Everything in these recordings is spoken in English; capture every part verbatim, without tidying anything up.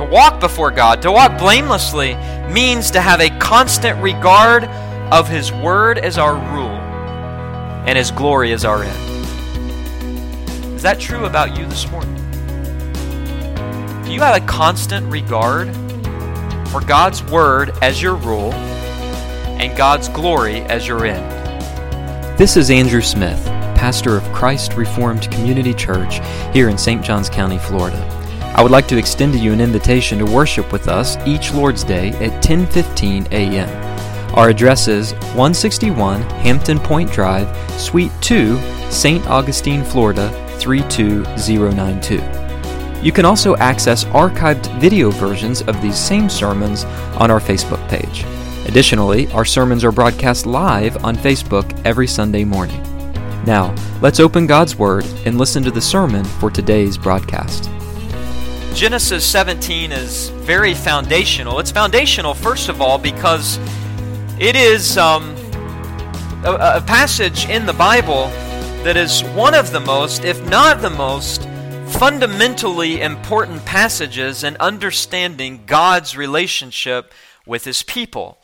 To walk before God, to walk blamelessly, means to have a constant regard of His Word as our rule and His glory as our end. Is that true about you this morning? Do you have a constant regard for God's Word as your rule and God's glory as your end? This is Andrew Smith, pastor of Christ Reformed Community Church here in Saint Johns County, Florida. I would like to extend to you an invitation to worship with us each Lord's Day at ten fifteen a.m. Our address is one sixty-one Hampton Point Drive, Suite two, Saint Augustine, Florida, three two zero nine two. You can also access archived video versions of these same sermons on our Facebook page. Additionally, our sermons are broadcast live on Facebook every Sunday morning. Now, let's open God's Word and listen to the sermon for today's broadcast. Genesis seventeen is very foundational. It's foundational, first of all, because it is um, a, a passage in the Bible that is one of the most, if not the most, fundamentally important passages in understanding God's relationship with His people.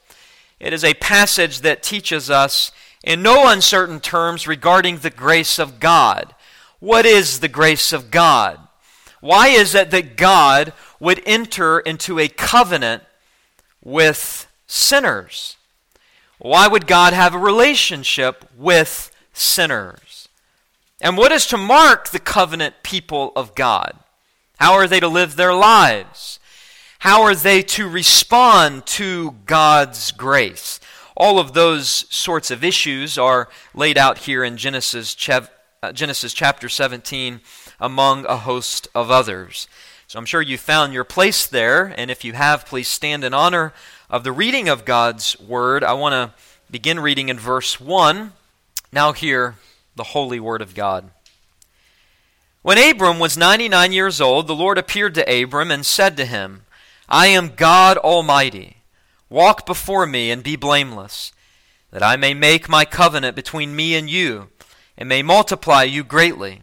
It is a passage that teaches us in no uncertain terms regarding the grace of God. What is the grace of God? Why is it that God would enter into a covenant with sinners? Why would God have a relationship with sinners? And what is to mark the covenant people of God? How are they to live their lives? How are they to respond to God's grace? All of those sorts of issues are laid out here in Genesis, Genesis chapter seventeen, among a host of others. So I'm sure you found your place there, and if you have, please stand in honor of the reading of God's Word. I want to begin reading in verse one. Now hear the holy Word of God. When Abram was ninety-nine years old, the Lord appeared to Abram and said to him, "I am God Almighty. Walk before me and be blameless, that I may make my covenant between me and you, and may multiply you greatly."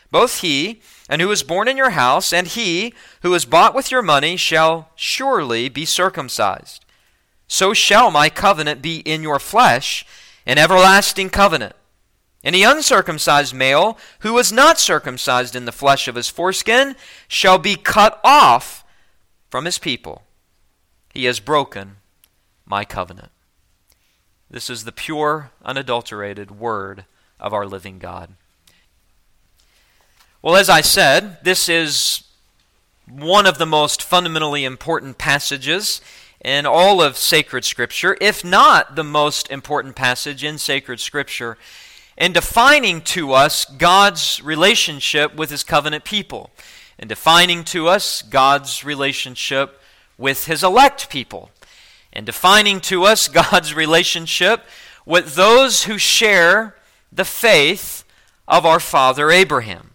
both he and who is born in your house, and he who is bought with your money shall surely be circumcised. So shall my covenant be in your flesh, an everlasting covenant. Any uncircumcised male who is not circumcised in the flesh of his foreskin shall be cut off from his people. He has broken my covenant." This is the pure, unadulterated Word of our living God. Well, as I said, this is one of the most fundamentally important passages in all of sacred Scripture, if not the most important passage in sacred Scripture, in defining to us God's relationship with His covenant people, in defining to us God's relationship with His elect people, in defining to us God's relationship with those who share the faith of our father Abraham.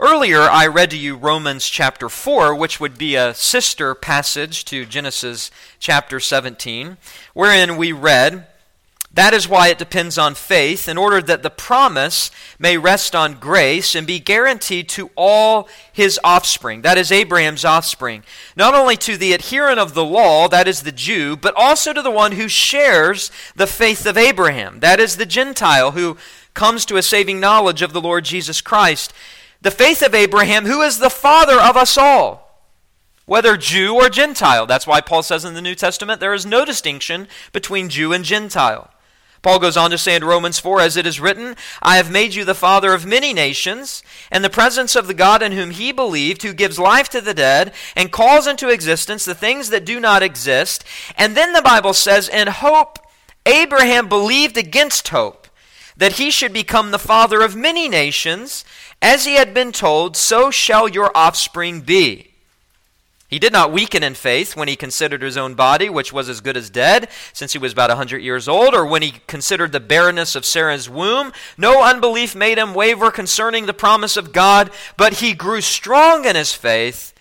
Earlier, I read to you Romans chapter four, which would be a sister passage to Genesis chapter seventeen, wherein we read That is why it depends on faith, in order that the promise may rest on grace and be guaranteed to all his offspring, that is Abraham's offspring, not only to the adherent of the law, that is the Jew, but also to the one who shares the faith of Abraham, that is the Gentile who comes to a saving knowledge of the Lord Jesus Christ. The faith of Abraham, who is the father of us all, whether Jew or Gentile. That's why Paul says in the New Testament there is no distinction between Jew and Gentile. Paul goes on to say in Romans four, as it is written, I have made you the father of many nations, in the presence of the God in whom he believed, who gives life to the dead and calls into existence the things that do not exist. And then the Bible says, in hope, Abraham believed against hope, that he should become the father of many nations, as he had been told, so shall your offspring be. He did not weaken in faith when he considered his own body, which was as good as dead, since he was about a hundred years old, or when he considered the barrenness of Sarah's womb. No unbelief made him waver concerning the promise of God, but he grew strong in his faith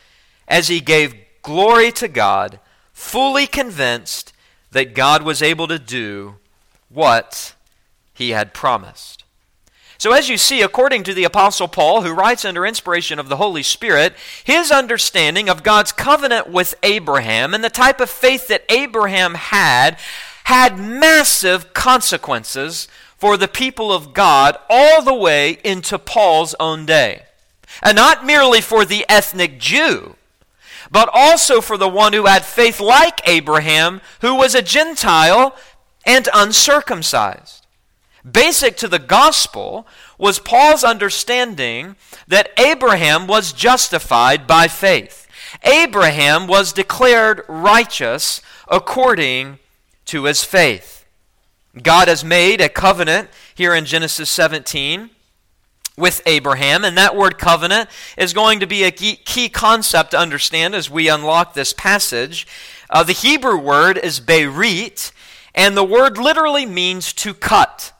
as he gave glory to God, fully convinced that God was able to do what he had promised. So as you see, according to the Apostle Paul, who writes under inspiration of the Holy Spirit, his understanding of God's covenant with Abraham and the type of faith that Abraham had, had massive consequences for the people of God all the way into Paul's own day. And not merely for the ethnic Jew, but also for the one who had faith like Abraham, who was a Gentile and uncircumcised. Basic to the gospel was Paul's understanding that Abraham was justified by faith. Abraham was declared righteous according to his faith. God has made a covenant here in Genesis seventeen with Abraham, and that word covenant is going to be a key concept to understand as we unlock this passage. Uh, the Hebrew word is berit, and the word literally means to cut.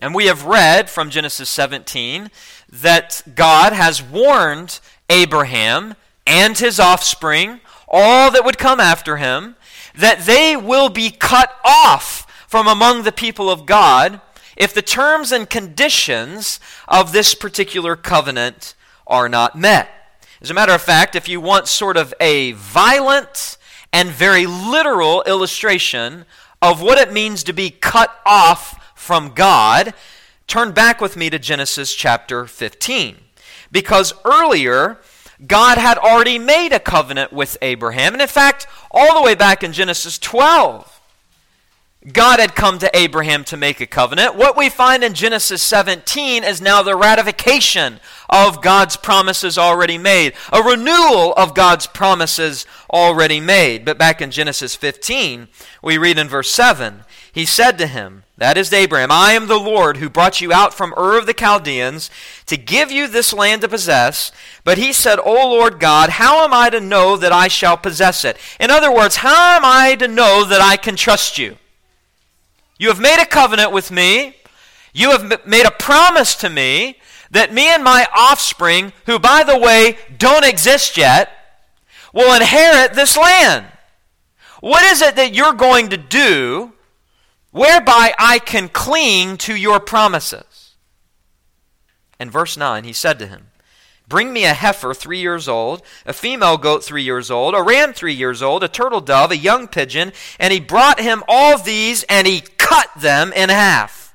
And we have read from Genesis seventeen that God has warned Abraham and his offspring, all that would come after him, that they will be cut off from among the people of God if the terms and conditions of this particular covenant are not met. As a matter of fact, if you want sort of a violent and very literal illustration of what it means to be cut off from God, turn back with me to Genesis chapter fifteen. Because earlier, God had already made a covenant with Abraham. And in fact, all the way back in Genesis twelve, God had come to Abraham to make a covenant. What we find in Genesis seventeen is now the ratification of God's promises already made, a renewal of God's promises already made. But back in Genesis fifteen, we read in verse seven, he said to him, that is Abraham, I am the Lord who brought you out from Ur of the Chaldeans to give you this land to possess. But he said, O Lord God, how am I to know that I shall possess it? In other words, how am I to know that I can trust you? You have made a covenant with me. You have made a promise to me that me and my offspring, who by the way don't exist yet, will inherit this land. What is it that you're going to do whereby I can cling to your promises? In verse nine, he said to him, bring me a heifer three years old, a female goat three years old, a ram three years old, a turtle dove, a young pigeon. And he brought him all these, and he cut them in half.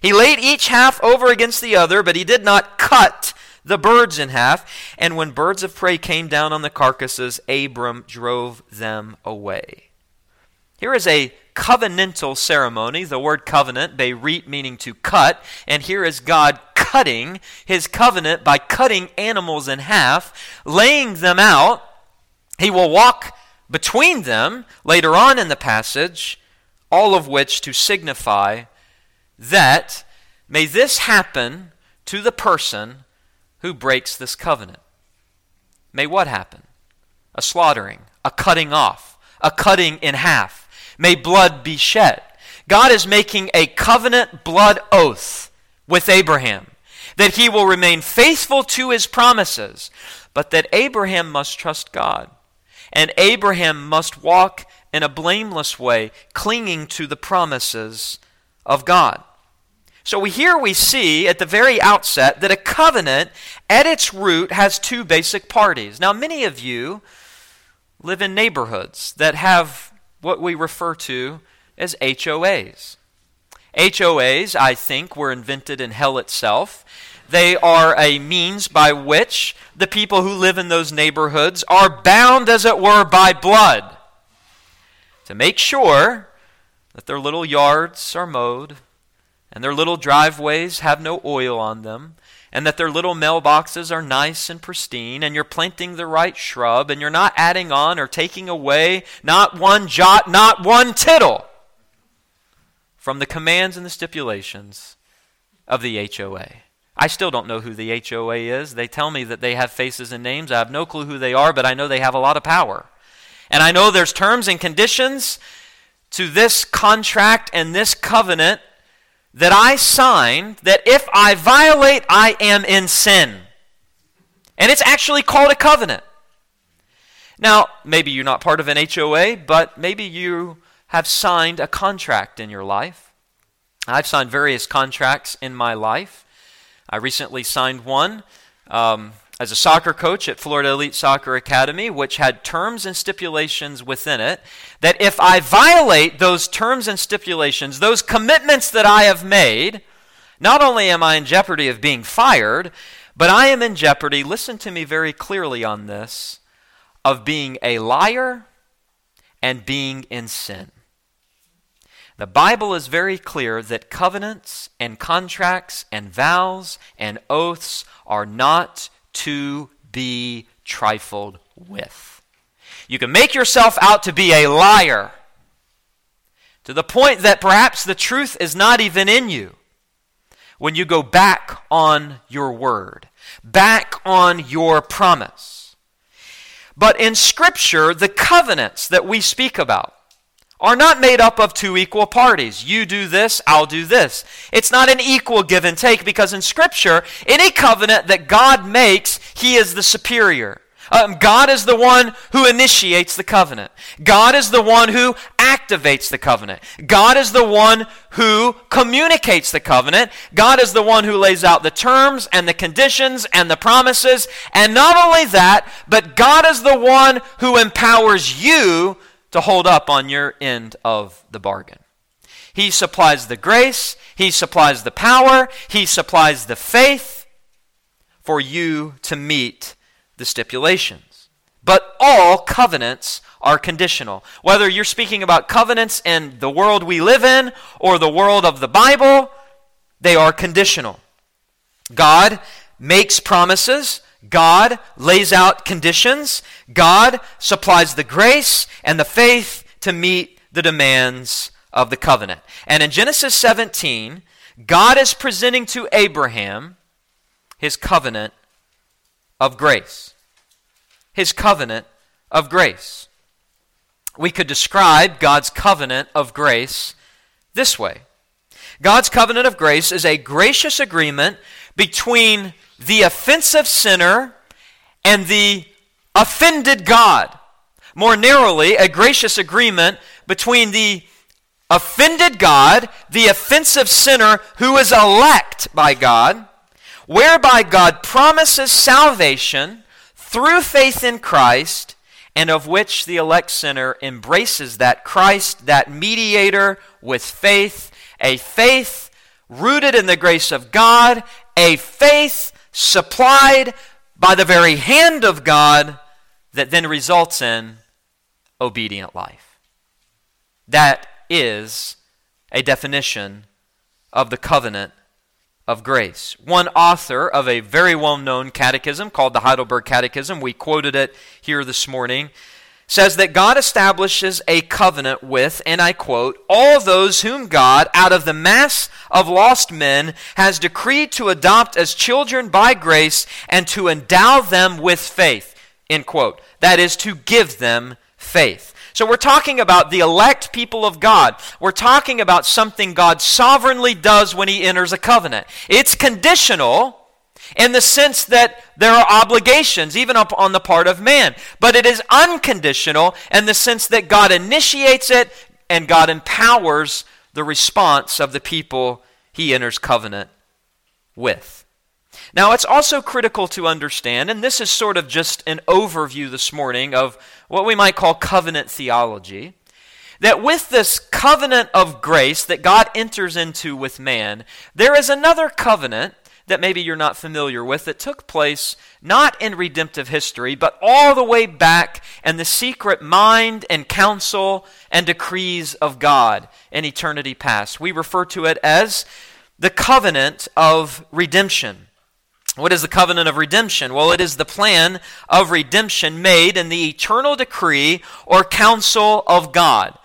He laid each half over against the other, but he did not cut the birds in half. And when birds of prey came down on the carcasses, Abram drove them away. Here is a covenantal ceremony. The word covenant, berit, meaning to cut. And here is God cutting his covenant by cutting animals in half, laying them out. He will walk between them later on in the passage, all of which to signify that may this happen to the person who breaks this covenant. May what happen? A slaughtering, a cutting off, a cutting in half. May blood be shed. God is making a covenant blood oath with Abraham that he will remain faithful to his promises, but that Abraham must trust God, and Abraham must walk in a blameless way, clinging to the promises of God. So here we see at the very outset that a covenant at its root has two basic parties. Now, many of you live in neighborhoods that have what we refer to as H O As. H O As, I think, were invented in hell itself. They are a means by which the people who live in those neighborhoods are bound, as it were, by blood to make sure that their little yards are mowed and their little driveways have no oil on them, and that their little mailboxes are nice and pristine, and you're planting the right shrub, and you're not adding on or taking away, not one jot, not one tittle, from the commands and the stipulations of the H O A. I still don't know who the H O A is. They tell me that they have faces and names. I have no clue who they are, but I know they have a lot of power. And I know there's terms and conditions to this contract and this covenant that I signed, that if I violate, I am in sin. And it's actually called a covenant. Now, maybe you're not part of an H O A, but maybe you have signed a contract in your life. I've signed various contracts in my life. I recently signed one um, as a soccer coach at Florida Elite Soccer Academy, which had terms and stipulations within it, that if I violate those terms and stipulations, those commitments that I have made, not only am I in jeopardy of being fired, but I am in jeopardy, listen to me very clearly on this, of being a liar and being in sin. The Bible is very clear that covenants and contracts and vows and oaths are not to be trifled with. You can make yourself out to be a liar to the point that perhaps the truth is not even in you when you go back on your word, back on your promise. But in Scripture, the covenants that we speak about are not made up of two equal parties. You do this, I'll do this. It's not an equal give and take, because in Scripture, any covenant that God makes, He is the superior. Um, God is the one who initiates the covenant. God is the one who activates the covenant. God is the one who communicates the covenant. God is the one who lays out the terms and the conditions and the promises. And not only that, but God is the one who empowers you to hold up on your end of the bargain. He supplies the grace, He supplies the power, He supplies the faith for you to meet the stipulations. But all covenants are conditional. Whether you're speaking about covenants in the world we live in or the world of the Bible, they are conditional. God makes promises. God lays out conditions. God supplies the grace and the faith to meet the demands of the covenant. And in Genesis seventeen, God is presenting to Abraham His covenant of grace. His covenant of grace. We could describe God's covenant of grace this way. God's covenant of grace is a gracious agreement between the offensive sinner and the offended God. More narrowly, a gracious agreement between the offended God, the offensive sinner who is elect by God, whereby God promises salvation through faith in Christ, and of which the elect sinner embraces that Christ, that mediator, with faith, a faith rooted in the grace of God, a faith supplied by the very hand of God that then results in obedient life. That is a definition of the covenant of grace. One author of a very well-known catechism called the Heidelberg Catechism, we quoted it here this morning, says that God establishes a covenant with, and I quote, all those whom God, out of the mass of lost men, has decreed to adopt as children by grace and to endow them with faith, end quote. That is, to give them faith. So we're talking about the elect people of God. We're talking about something God sovereignly does when He enters a covenant. It's conditional, in the sense that there are obligations, even up on the part of man. But it is unconditional in the sense that God initiates it and God empowers the response of the people he enters covenant with. Now, it's also critical to understand, and this is sort of just an overview this morning of what we might call covenant theology, that with this covenant of grace that God enters into with man, there is another covenant that maybe you're not familiar with that took place not in redemptive history, but all the way back in the secret mind and counsel and decrees of God in eternity past. We refer to it as the covenant of redemption. What is the covenant of redemption? Well, it is the plan of redemption made in the eternal decree or counsel of God.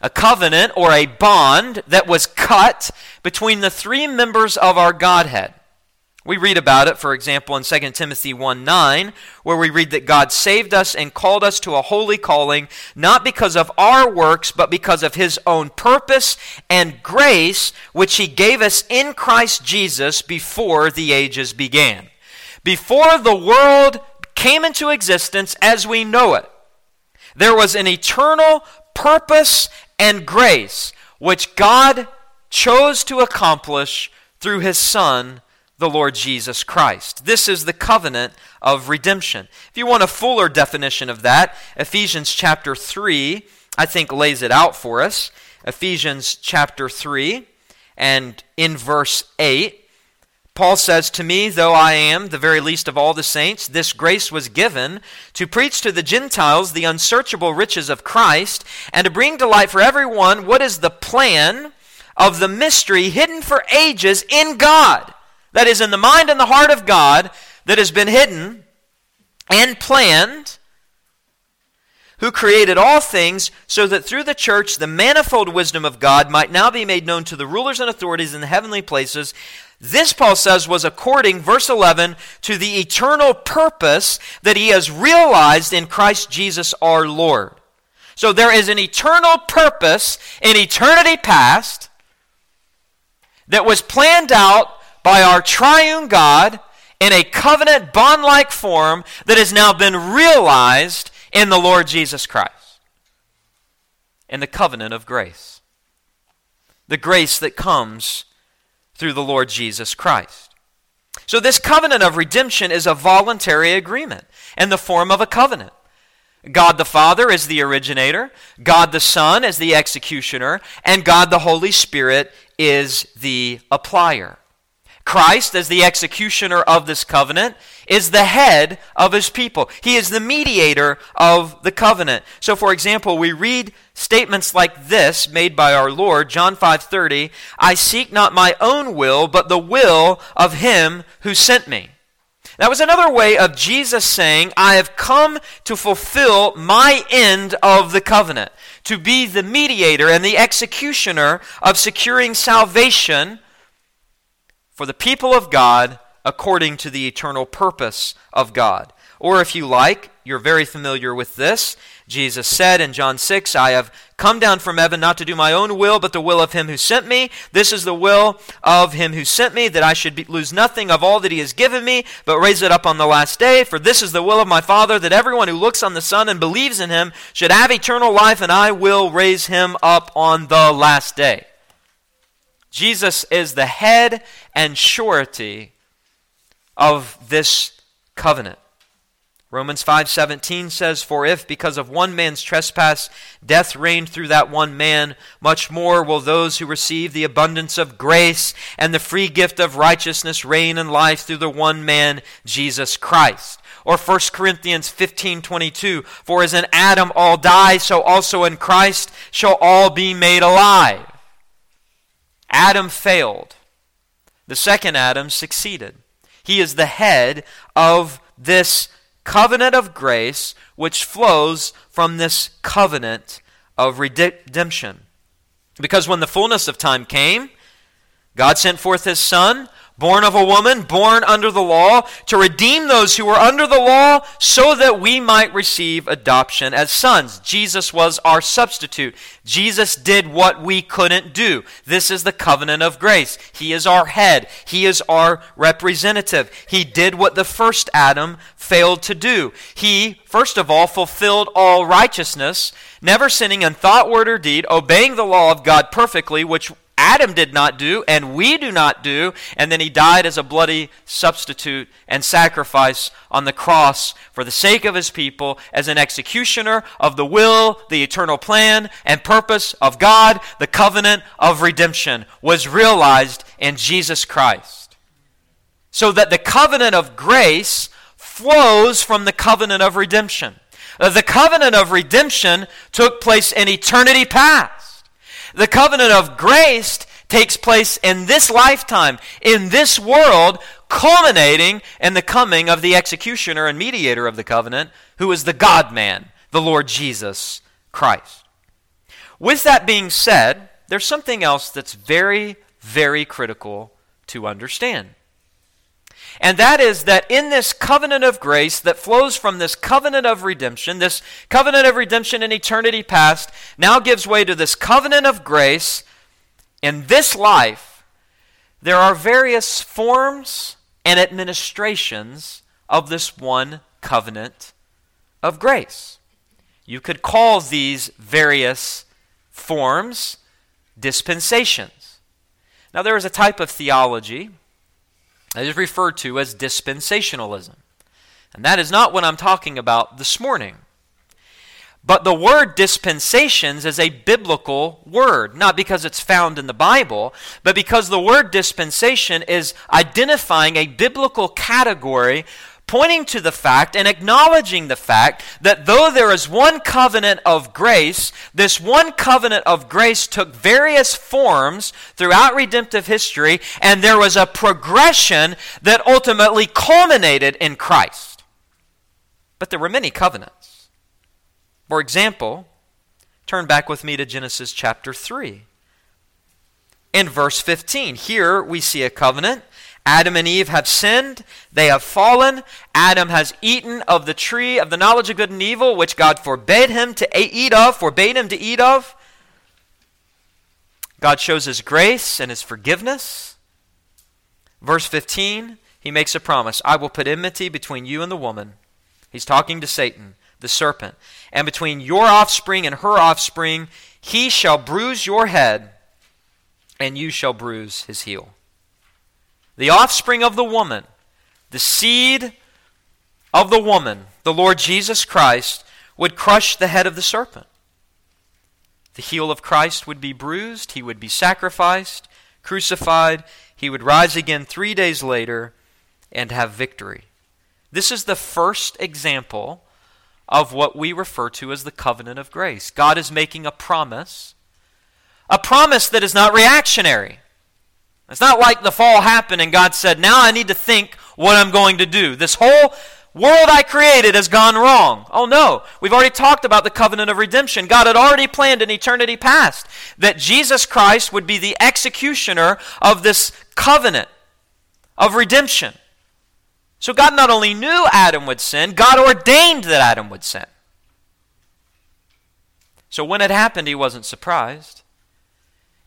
A covenant or a bond that was cut between the three members of our Godhead. We read about it, for example, in Second Timothy one nine, where we read that God saved us and called us to a holy calling, not because of our works, but because of his own purpose and grace, which he gave us in Christ Jesus before the ages began. Before the world came into existence as we know it, there was an eternal purpose and grace which God chose to accomplish through his Son, the Lord Jesus Christ. This is the covenant of redemption. If you want a fuller definition of that, Ephesians chapter three, I think, lays it out for us. Ephesians chapter three, and in verse eight, Paul says, "To me, though I am the very least of all the saints, this grace was given to preach to the Gentiles the unsearchable riches of Christ, and to bring to light for everyone what is the plan of the mystery hidden for ages in God." That is, in the mind and the heart of God, that has been hidden and planned, who created all things, so that through the church the manifold wisdom of God might now be made known to the rulers and authorities in the heavenly places. This, Paul says, was according, verse eleven, to the eternal purpose that he has realized in Christ Jesus our Lord. So there is an eternal purpose in eternity past that was planned out by our triune God in a covenant bond-like form that has now been realized in the Lord Jesus Christ, in the covenant of grace, the grace that comes through the Lord Jesus Christ. So this covenant of redemption is a voluntary agreement in the form of a covenant. God the Father is the originator, God the Son is the executioner, and God the Holy Spirit is the applier. Christ, as the executioner of this covenant, is the head of his people. He is the mediator of the covenant. So, for example, we read statements like this made by our Lord, John five thirty, "I seek not my own will, but the will of him who sent me." That was another way of Jesus saying, "I have come to fulfill my end of the covenant," to be the mediator and the executioner of securing salvation for the people of God according to the eternal purpose of God. Or if you like, you're very familiar with this. Jesus said in John six, "I have come down from heaven not to do my own will, but the will of him who sent me. This is the will of him who sent me, that I should be, lose nothing of all that he has given me, but raise it up on the last day. For this is the will of my Father, that everyone who looks on the Son and believes in him should have eternal life, and I will raise him up on the last day." Jesus is the head and surety of this covenant. Romans five seventeen says, "For if because of one man's trespass death reigned through that one man, much more will those who receive the abundance of grace and the free gift of righteousness reign in life through the one man, Jesus Christ." Or First Corinthians fifteen twenty-two, "For as in Adam all die, so also in Christ shall all be made alive." Adam failed. The second Adam succeeded. He is the head of this covenant of grace, which flows from this covenant of redemption. Because when the fullness of time came, God sent forth his Son, born of a woman, born under the law, to redeem those who were under the law so that we might receive adoption as sons. Jesus was our substitute. Jesus did what we couldn't do. This is the covenant of grace. He is our head. He is our representative. He did what the first Adam failed to do. He, first of all, fulfilled all righteousness, never sinning in thought, word, or deed, obeying the law of God perfectly, which Adam did not do, and we do not do, and then he died as a bloody substitute and sacrifice on the cross for the sake of his people as an executioner of the will, the eternal plan, and purpose of God. The covenant of redemption was realized in Jesus Christ. So that the covenant of grace flows from the covenant of redemption. The covenant of redemption took place in eternity past. The covenant of grace takes place in this lifetime, in this world, culminating in the coming of the executioner and mediator of the covenant, who is the God-man, the Lord Jesus Christ. With that being said, there's something else that's very, very critical to understand. And that is that in this covenant of grace that flows from this covenant of redemption, this covenant of redemption in eternity past now gives way to this covenant of grace in this life, there are various forms and administrations of this one covenant of grace. You could call these various forms dispensations. Now, there is a type of theology that is referred to as dispensationalism. And that is not what I'm talking about this morning. But the word dispensations is a biblical word, not because it's found in the Bible, but because the word dispensation is identifying a biblical category, pointing to the fact and acknowledging the fact that though there is one covenant of grace, this one covenant of grace took various forms throughout redemptive history, and there was a progression that ultimately culminated in Christ. But there were many covenants. For example, turn back with me to Genesis chapter three. In verse fifteen, here we see a covenant. Adam and Eve have sinned, they have fallen, Adam has eaten of the tree of the knowledge of good and evil, which God forbade him to eat of, forbade him to eat of. God shows his grace and his forgiveness. Verse fifteen, he makes a promise, I will put enmity between you and the woman. He's talking to Satan, the serpent. And between your offspring and her offspring, he shall bruise your head, and you shall bruise his heel. The offspring of the woman, the seed of the woman, the Lord Jesus Christ, would crush the head of the serpent. The heel of Christ would be bruised. He would be sacrificed, crucified. He would rise again three days later and have victory. This is the first example of what we refer to as the covenant of grace. God is making a promise, a promise that is not reactionary. It's not like the fall happened and God said, now I need to think what I'm going to do. This whole world I created has gone wrong. Oh no, we've already talked about the covenant of redemption. God had already planned in eternity past that Jesus Christ would be the executioner of this covenant of redemption. So God not only knew Adam would sin, God ordained that Adam would sin. So when it happened, he wasn't surprised.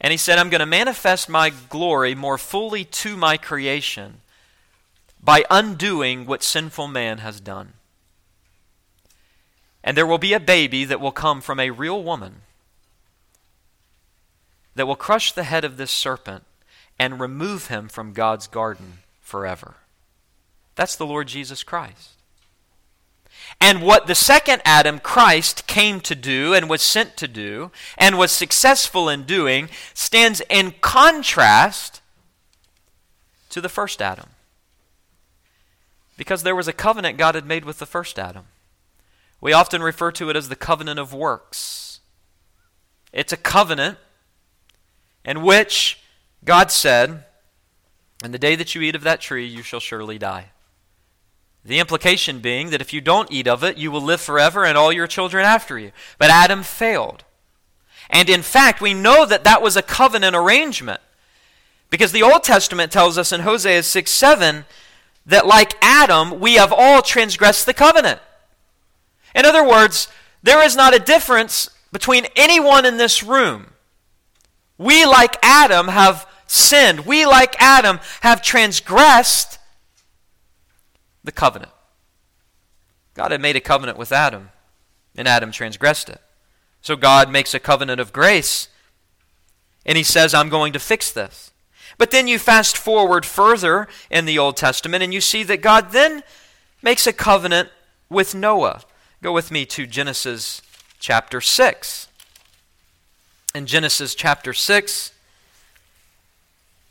And he said, I'm going to manifest my glory more fully to my creation by undoing what sinful man has done. And there will be a baby that will come from a real woman that will crush the head of this serpent and remove him from God's garden forever. That's the Lord Jesus Christ. And what the second Adam, Christ, came to do and was sent to do and was successful in doing stands in contrast to the first Adam. Because there was a covenant God had made with the first Adam. We often refer to it as the covenant of works. It's a covenant in which God said, "In the day that you eat of that tree, you shall surely die." The implication being that if you don't eat of it, you will live forever and all your children after you. But Adam failed. And in fact, we know that that was a covenant arrangement. Because the Old Testament tells us in Hosea six seven that like Adam, we have all transgressed the covenant. In other words, there is not a difference between anyone in this room. We, like Adam, have sinned. We, like Adam, have transgressed the covenant. God had made a covenant with Adam, and Adam transgressed it. So God makes a covenant of grace, and he says, I'm going to fix this. But then you fast forward further in the Old Testament, and you see that God then makes a covenant with Noah. Go with me to Genesis chapter six. In Genesis chapter six,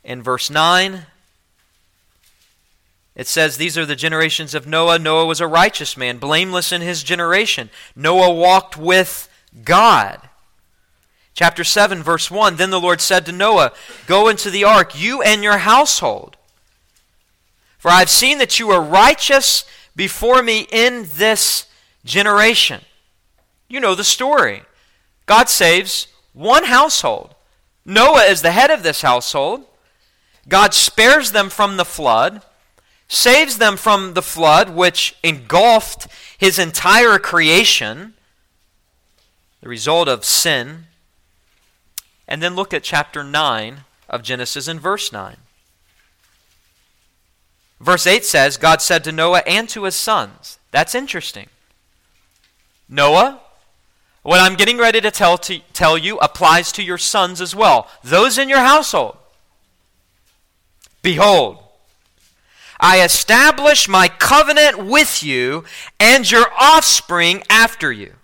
in verse nine, it says, these are the generations of Noah. Noah was a righteous man, blameless in his generation. Noah walked with God. Chapter seven, verse one, then the Lord said to Noah, go into the ark, you and your household. For I have seen that you are righteous before me in this generation. You know the story. God saves one household. Noah is the head of this household. God spares them from the flood, saves them from the flood, which engulfed his entire creation, the result of sin. And then look at chapter nine of Genesis and verse nine. Verse eight says, God said to Noah and to his sons. That's interesting. Noah, what I'm getting ready to tell, to tell you applies to your sons as well, those in your household. Behold, I establish my covenant with you and your offspring after you.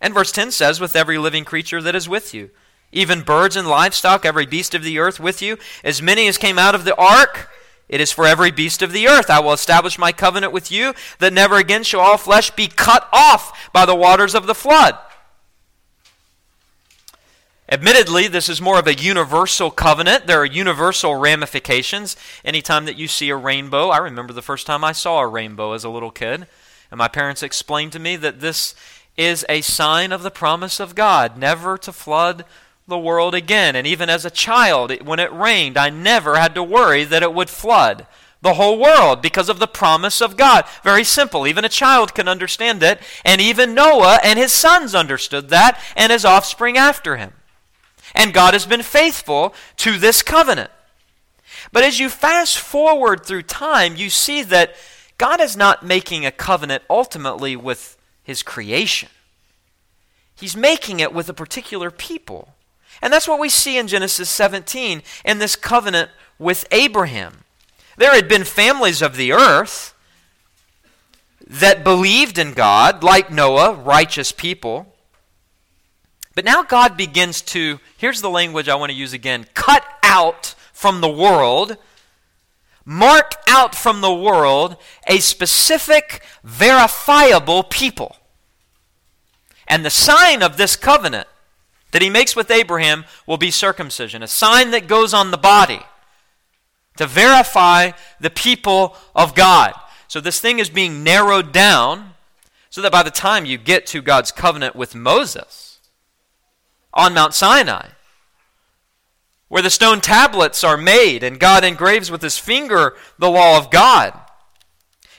And verse ten says, with every living creature that is with you, even birds and livestock, every beast of the earth with you, as many as came out of the ark, it is for every beast of the earth. I will establish my covenant with you, that never again shall all flesh be cut off by the waters of the flood. Admittedly, this is more of a universal covenant. There are universal ramifications. Anytime that you see a rainbow, I remember the first time I saw a rainbow as a little kid, and my parents explained to me that this is a sign of the promise of God, never to flood the world again. And even as a child, it, when it rained, I never had to worry that it would flood the whole world because of the promise of God. Very simple. Even a child can understand it, and even Noah and his sons understood that, and his offspring after him. And God has been faithful to this covenant. But as you fast forward through time, you see that God is not making a covenant ultimately with his creation. He's making it with a particular people. And that's what we see in Genesis seventeen in this covenant with Abraham. There had been families of the earth that believed in God, like Noah, righteous people. But now God begins to, here's the language I want to use again, cut out from the world, mark out from the world a specific, verifiable people. And the sign of this covenant that he makes with Abraham will be circumcision, a sign that goes on the body to verify the people of God. So this thing is being narrowed down so that by the time you get to God's covenant with Moses on Mount Sinai, where the stone tablets are made and God engraves with his finger the law of God,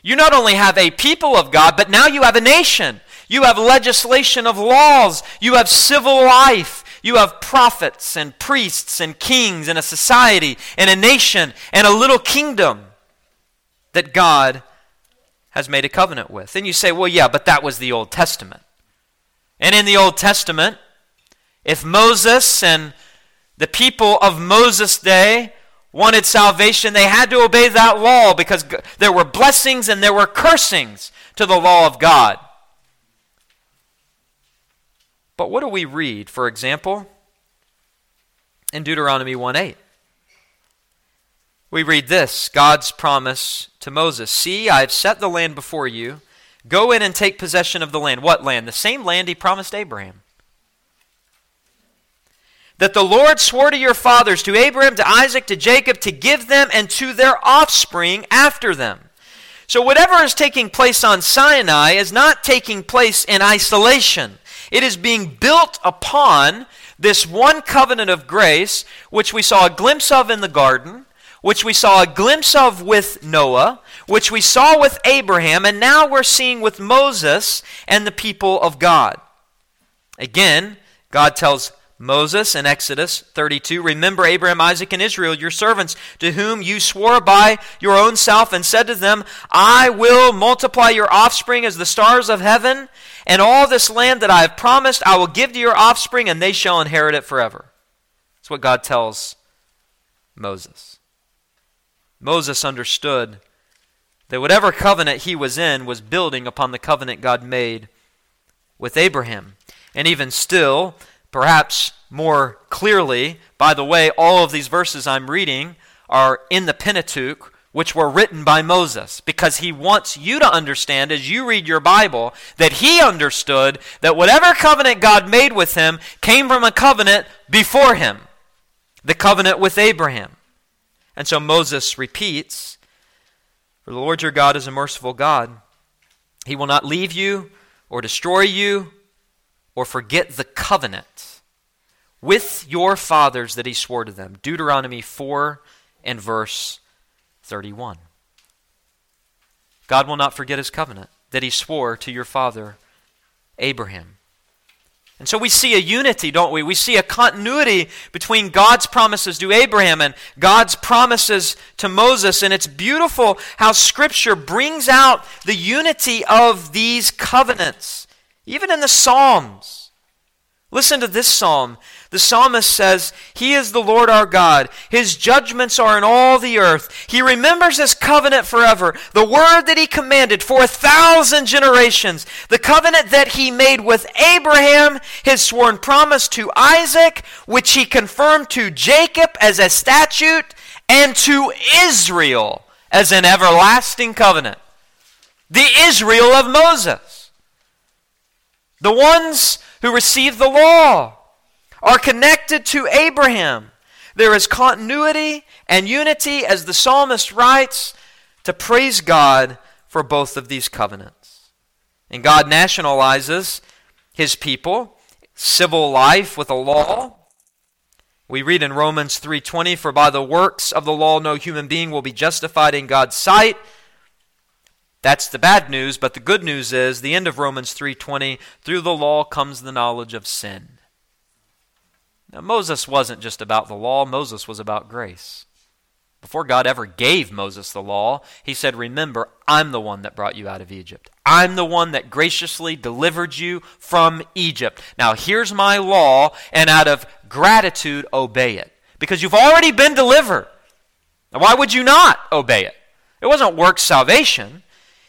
you not only have a people of God, but now you have a nation. You have legislation of laws. You have civil life. You have prophets and priests and kings and a society and a nation and a little kingdom that God has made a covenant with. And you say, well, yeah, but that was the Old Testament. And in the Old Testament, if Moses and the people of Moses' day wanted salvation, they had to obey that law because there were blessings and there were cursings to the law of God. But what do we read, for example, in Deuteronomy one eight? We read this, God's promise to Moses. See, I have set the land before you. Go in and take possession of the land. What land? The same land he promised Abraham. That the Lord swore to your fathers, to Abraham, to Isaac, to Jacob, to give them and to their offspring after them. So whatever is taking place on Sinai is not taking place in isolation. It is being built upon this one covenant of grace, which we saw a glimpse of in the garden, which we saw a glimpse of with Noah, which we saw with Abraham, and now we're seeing with Moses and the people of God. Again, God tells Moses in Exodus thirty-two, "Remember Abraham, Isaac, and Israel, your servants, to whom you swore by your own self and said to them, 'I will multiply your offspring as the stars of heaven, and all this land that I have promised I will give to your offspring, and they shall inherit it forever.'" That's what God tells Moses. Moses understood that whatever covenant he was in was building upon the covenant God made with Abraham. And even still, perhaps more clearly, by the way, all of these verses I'm reading are in the Pentateuch, which were written by Moses, because he wants you to understand as you read your Bible that he understood that whatever covenant God made with him came from a covenant before him, the covenant with Abraham. And so Moses repeats, "For the Lord your God is a merciful God. He will not leave you or destroy you or forget the covenant with your fathers that he swore to them." Deuteronomy four and verse thirty-one. God will not forget his covenant that he swore to your father Abraham. And so we see a unity, don't we? We see a continuity between God's promises to Abraham and God's promises to Moses. And it's beautiful how Scripture brings out the unity of these covenants, even in the Psalms. Listen to this psalm. The psalmist says, "He is the Lord our God. His judgments are in all the earth. He remembers his covenant forever, the word that he commanded for a thousand generations, the covenant that he made with Abraham, his sworn promise to Isaac, which he confirmed to Jacob as a statute, and to Israel as an everlasting covenant." The Israel of Moses. The ones who received the law are connected to Abraham. There is continuity and unity, as the psalmist writes, to praise God for both of these covenants. And God nationalizes his people, civil life with a law. We read in Romans three twenty, "For by the works of the law no human being will be justified in God's sight." That's the bad news, but the good news is the end of Romans three twenty, "Through the law comes the knowledge of sin." Now, Moses wasn't just about the law. Moses was about grace. Before God ever gave Moses the law, he said, "Remember, I'm the one that brought you out of Egypt. I'm the one that graciously delivered you from Egypt. Now, here's my law, and out of gratitude, obey it, because you've already been delivered. Now, why would you not obey it?" It wasn't works salvation.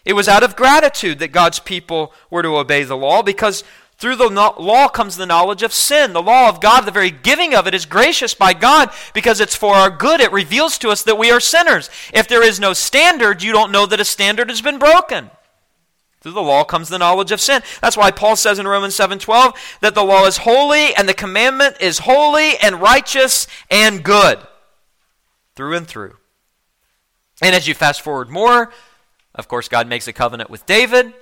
It was out of gratitude that God's people were to obey the law, because through the no- law comes the knowledge of sin. The law of God, the very giving of it, is gracious by God because it's for our good. It reveals to us that we are sinners. If there is no standard, you don't know that a standard has been broken. Through the law comes the knowledge of sin. That's why Paul says in Romans seven twelve that the law is holy and the commandment is holy and righteous and good through and through. And as you fast forward more, of course, God makes a covenant with David,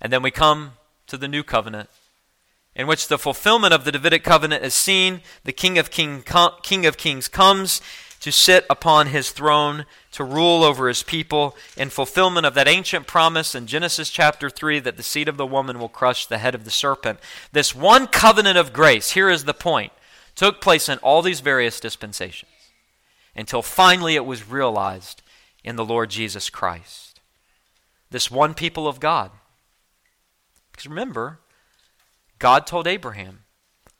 and then we come to the new covenant, in which the fulfillment of the Davidic covenant is seen. The King of, King, King of Kings comes to sit upon his throne, to rule over his people, in fulfillment of that ancient promise in Genesis chapter three that the seed of the woman will crush the head of the serpent. This one covenant of grace, here is the point, took place in all these various dispensations, until finally it was realized in the Lord Jesus Christ. This one people of God. Because remember, God told Abraham,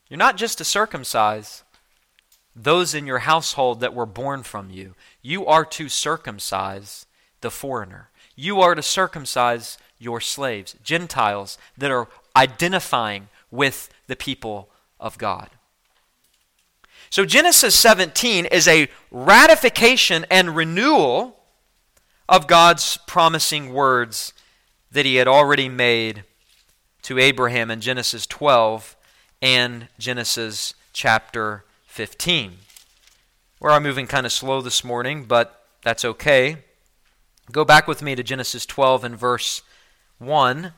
"You're not just to circumcise those in your household that were born from you. You are to circumcise the foreigner. You are to circumcise your slaves," Gentiles that are identifying with the people of God. So Genesis seventeen is a ratification and renewal of God's promising words that he had already made to Abraham in Genesis twelve and Genesis chapter fifteen. Where I'm moving kind of slow this morning, but that's okay. Go back with me to Genesis twelve and verse one.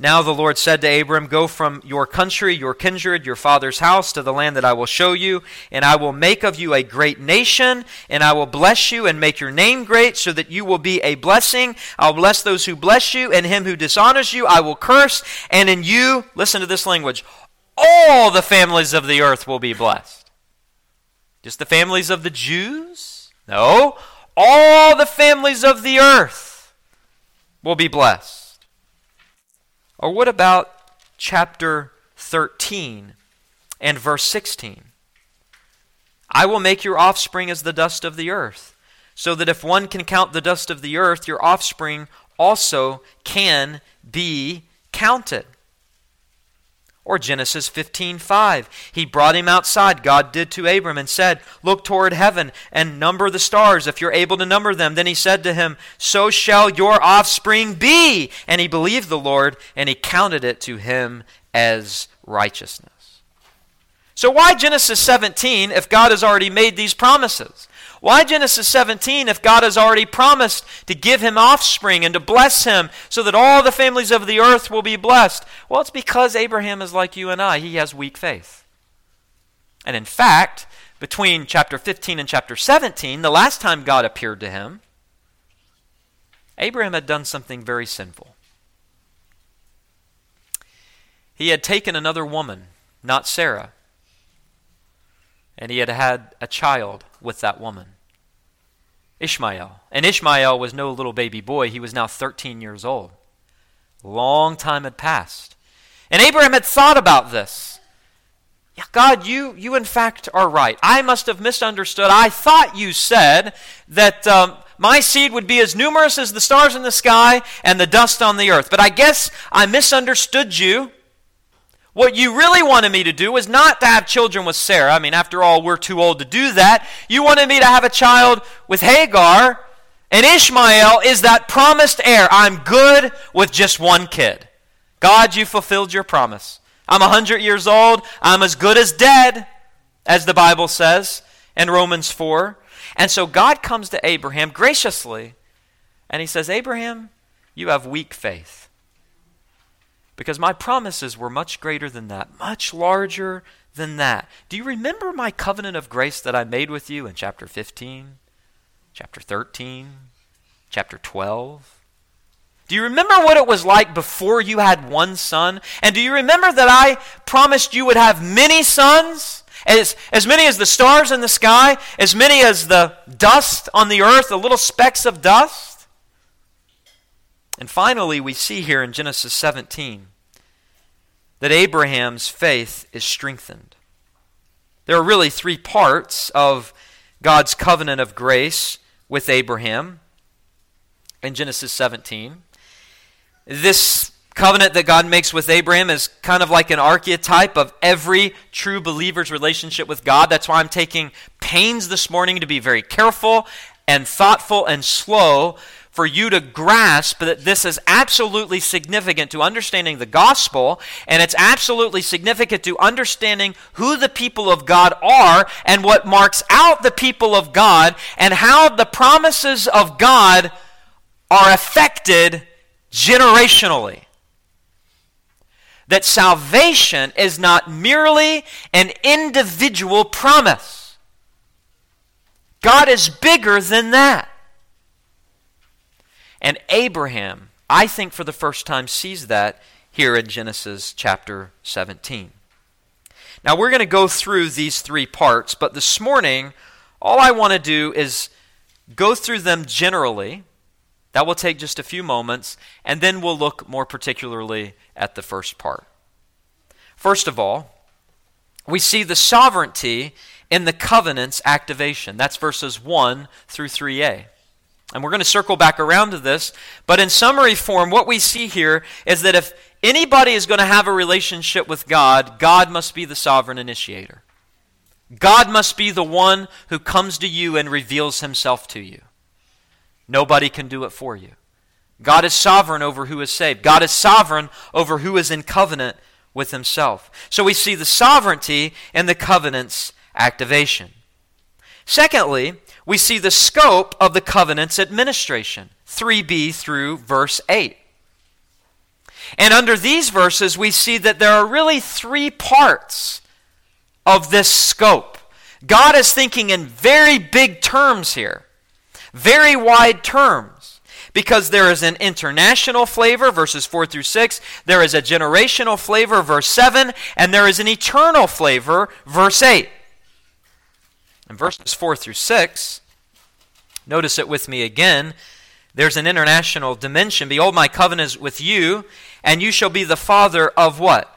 Now the Lord said to Abram, go from your country, your kindred, your father's house, to the land that I will show you, and I will make of you a great nation, and I will bless you and make your name great, so that you will be a blessing. I'll bless those who bless you, and him who dishonors you I will curse, and in you, listen to this language, all the families of the earth will be blessed. Just the families of the Jews? No. All the families of the earth will be blessed. Or what about chapter thirteen and verse sixteen? I will make your offspring as the dust of the earth, so that if one can count the dust of the earth, your offspring also can be counted. Or Genesis fifteen five, he brought him outside, God did to Abram, and said, look toward heaven and number the stars, if you're able to number them. Then he said to him, so shall your offspring be. And he believed the Lord, and he counted it to him as righteousness. So why Genesis seventeen if God has already made these promises? Why Genesis seventeen if God has already promised to give him offspring and to bless him so that all the families of the earth will be blessed? Well, it's because Abraham is like you and I. He has weak faith. And in fact, between chapter fifteen and chapter seventeen, the last time God appeared to him, Abraham had done something very sinful. He had taken another woman, not Sarah, and he had had a child with that woman, Ishmael. And Ishmael was no little baby boy. He was now thirteen years old. Long time had passed. And Abraham had thought about this. Yeah, God, you you in fact are right. I must have misunderstood. I thought you said that um, my seed would be as numerous as the stars in the sky and the dust on the earth. But I guess I misunderstood you. What you really wanted me to do was not to have children with Sarah. I mean, after all, we're too old to do that. You wanted me to have a child with Hagar, and Ishmael is that promised heir. I'm good with just one kid. God, you fulfilled your promise. I'm one hundred years old. I'm as good as dead, as the Bible says in Romans four. And so God comes to Abraham graciously, and he says, Abraham, you have weak faith, because my promises were much greater than that, much larger than that. Do you remember my covenant of grace that I made with you in chapter fifteen, chapter thirteen, chapter twelve? Do you remember what it was like before you had one son? And do you remember that I promised you would have many sons? As, as many as the stars in the sky, as many as the dust on the earth, the little specks of dust? And finally, we see here in Genesis seventeen that Abraham's faith is strengthened. There are really three parts of God's covenant of grace with Abraham in Genesis seventeen. This covenant that God makes with Abraham is kind of like an archetype of every true believer's relationship with God. That's why I'm taking pains this morning to be very careful and thoughtful and slow for you to grasp that this is absolutely significant to understanding the gospel, and it's absolutely significant to understanding who the people of God are and what marks out the people of God and how the promises of God are affected generationally. That salvation is not merely an individual promise. God is bigger than that. And Abraham, I think for the first time, sees that here in Genesis chapter seventeen. Now we're going to go through these three parts, but this morning, all I want to do is go through them generally. That will take just a few moments, and then we'll look more particularly at the first part. First of all, we see the sovereignty in the covenant's activation. That's verses one through three a. And we're going to circle back around to this, but in summary form, what we see here is that if anybody is going to have a relationship with God, God must be the sovereign initiator. God must be the one who comes to you and reveals himself to you. Nobody can do it for you. God is sovereign over who is saved. God is sovereign over who is in covenant with himself. So we see the sovereignty in the covenant's activation. Secondly, we see the scope of the covenant's administration, three b through verse eight. And under these verses, we see that there are really three parts of this scope. God is thinking in very big terms here, very wide terms, because there is an international flavor, verses four through six, there is a generational flavor, verse seven, and there is an eternal flavor, verse eight. In verses four through six, notice it with me again, there's an international dimension. Behold, my covenant is with you, and you shall be the father of what?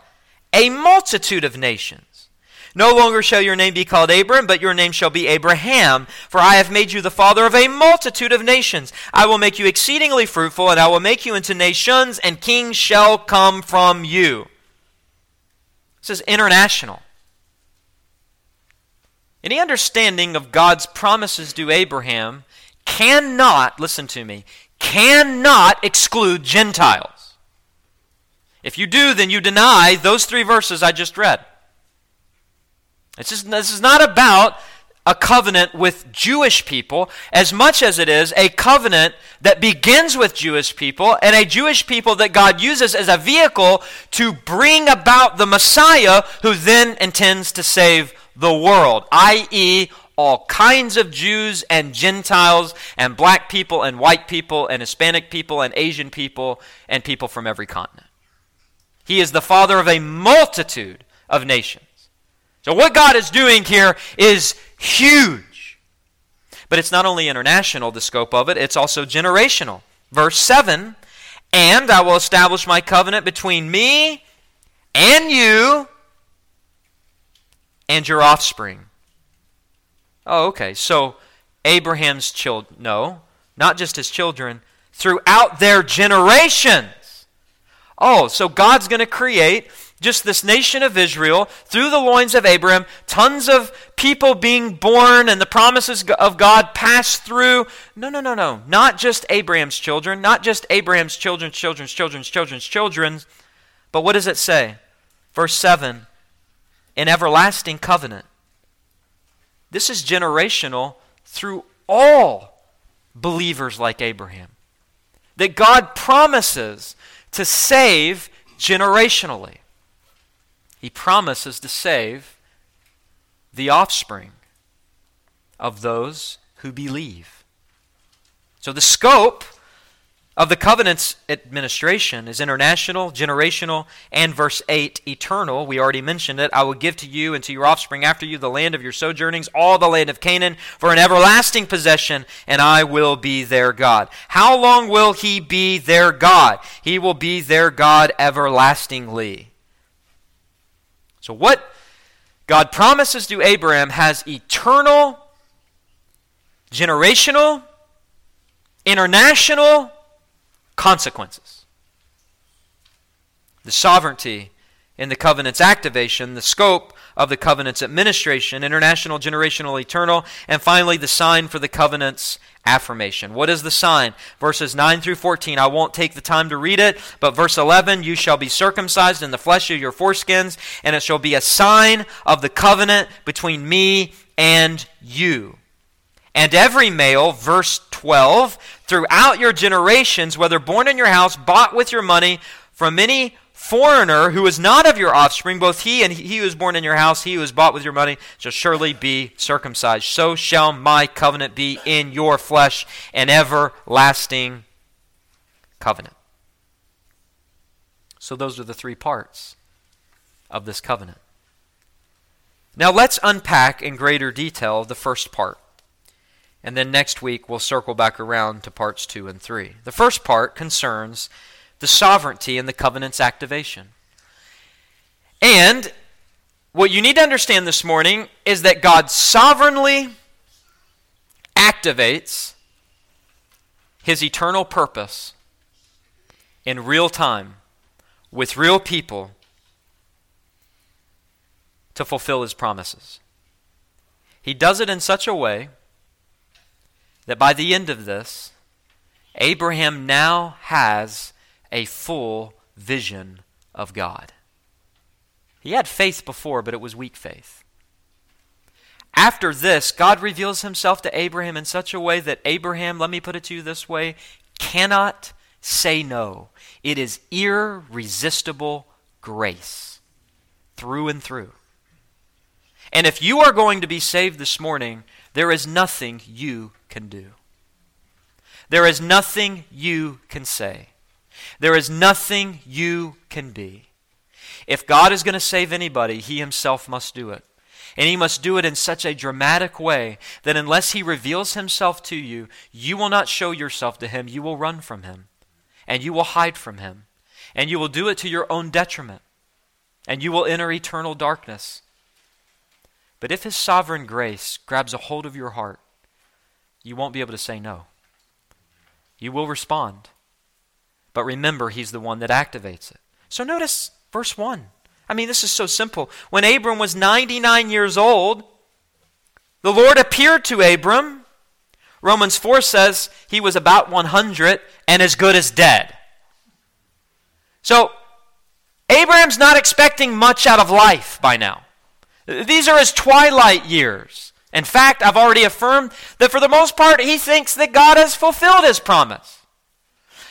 A multitude of nations. No longer shall your name be called Abram, but your name shall be Abraham, for I have made you the father of a multitude of nations. I will make you exceedingly fruitful, and I will make you into nations, and kings shall come from you. This is international. Any understanding of God's promises to Abraham cannot, listen to me, cannot exclude Gentiles. If you do, then you deny those three verses I just read. This is, this is not about a covenant with Jewish people as much as it is a covenant that begins with Jewish people and a Jewish people that God uses as a vehicle to bring about the Messiah who then intends to save the world, that is, all kinds of Jews and Gentiles and black people and white people and Hispanic people and Asian people and people from every continent. He is the father of a multitude of nations. So what God is doing here is huge. But it's not only international, the scope of it, it's also generational. Verse seven, and I will establish my covenant between me and you and your offspring. Oh, okay, so Abraham's children, no, not just his children, throughout their generations. Oh, so God's going to create just this nation of Israel through the loins of Abraham, tons of people being born and the promises of God passed through. No, no, no, no, not just Abraham's children, not just Abraham's children's children's children's children's children's, but what does it say? Verse seven, an everlasting covenant. This is generational through all believers like Abraham. That God promises to save generationally. He promises to save the offspring of those who believe. So the scope of the covenant's administration is international, generational, and verse eight, eternal. We already mentioned it. I will give to you and to your offspring after you the land of your sojournings, all the land of Canaan, for an everlasting possession, and I will be their God. How long will he be their God? He will be their God everlastingly. So what God promises to Abraham has eternal, generational, international consequences. The sovereignty in the covenant's activation, the scope of the covenant's administration, international, generational, eternal, and finally the sign for the covenant's affirmation. What is the sign? Verses nine through fourteen. I won't take the time to read it, but verse eleven, you shall be circumcised in the flesh of your foreskins, and it shall be a sign of the covenant between me and you. And every male, verse twelve, throughout your generations, whether born in your house, bought with your money, from any foreigner who is not of your offspring, both he and he who is born in your house, he who is bought with your money, shall surely be circumcised. So shall my covenant be in your flesh, an everlasting covenant. So those are the three parts of this covenant. Now let's unpack in greater detail the first part. And then next week, we'll circle back around to parts two and three. The first part concerns the sovereignty and the covenant's activation. And what you need to understand this morning is that God sovereignly activates his eternal purpose in real time with real people to fulfill his promises. He does it in such a way that by the end of this, Abraham now has a full vision of God. He had faith before, but it was weak faith. After this, God reveals himself to Abraham in such a way that Abraham, let me put it to you this way, cannot say no. It is irresistible grace through and through. And if you are going to be saved this morning, there is nothing you can do. There is nothing you can say. There is nothing you can be. If God is going to save anybody, he himself must do it. And he must do it in such a dramatic way that unless he reveals himself to you, you will not show yourself to him. You will run from him, and you will hide from him, and you will do it to your own detriment, and you will enter eternal darkness. But if his sovereign grace grabs a hold of your heart, you won't be able to say no. You will respond. But remember, he's the one that activates it. So notice verse one. I mean, this is so simple. When Abram was ninety-nine years old, the Lord appeared to Abram. Romans four says he was about one hundred and as good as dead. So Abraham's not expecting much out of life by now. These are his twilight years. In fact, I've already affirmed that for the most part, he thinks that God has fulfilled his promise.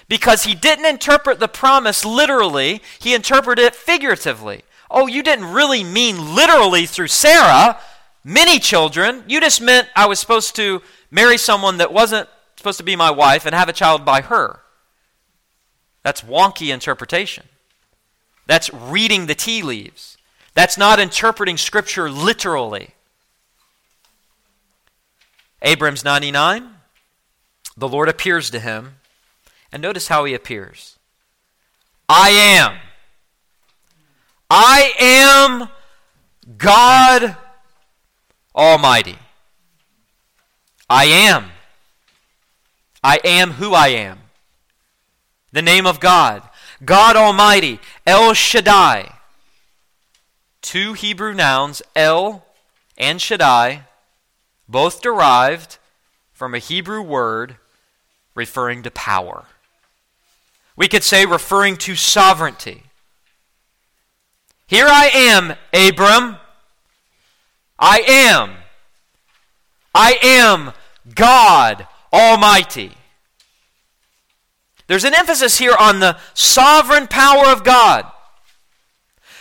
Because he didn't interpret the promise literally, he interpreted it figuratively. Oh, you didn't really mean literally through Sarah, many children. You just meant I was supposed to marry someone that wasn't supposed to be my wife and have a child by her. That's wonky interpretation. That's reading the tea leaves. That's not interpreting Scripture literally. Abram's ninety-nine. The Lord appears to him. And notice how he appears. I am. I am God Almighty. I am. I am who I am. The name of God. God Almighty. El Shaddai. Two Hebrew nouns, El and Shaddai, both derived from a Hebrew word referring to power. We could say referring to sovereignty. Here I am, Abram. I am. I am God Almighty. There's an emphasis here on the sovereign power of God.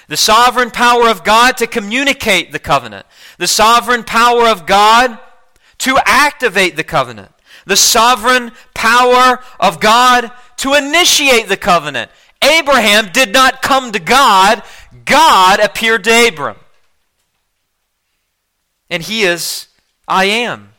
The sovereign power of God to communicate the covenant. The sovereign power of God to activate the covenant. The sovereign power of God to initiate the covenant. Abraham did not come to God. God appeared to Abram. And he is, I am.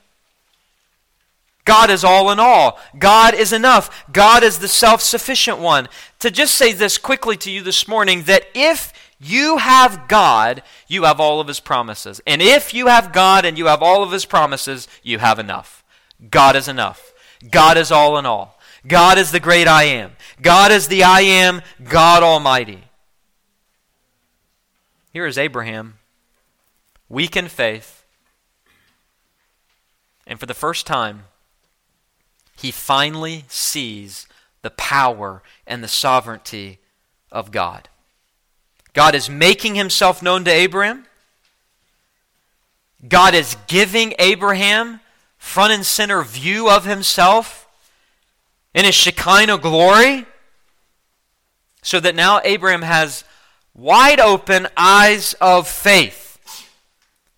God is all in all. God is enough. God is the self-sufficient one. To just say this quickly to you this morning, that if you have God, you have all of his promises. And if you have God and you have all of his promises, you have enough. God is enough. God is all in all. God is the great I am. God is the I am, God Almighty. Here is Abraham, weak in faith. And for the first time, he finally sees the power and the sovereignty of God. God is making himself known to Abraham. God is giving Abraham front and center view of himself in his Shekinah glory, so that now Abraham has wide open eyes of faith,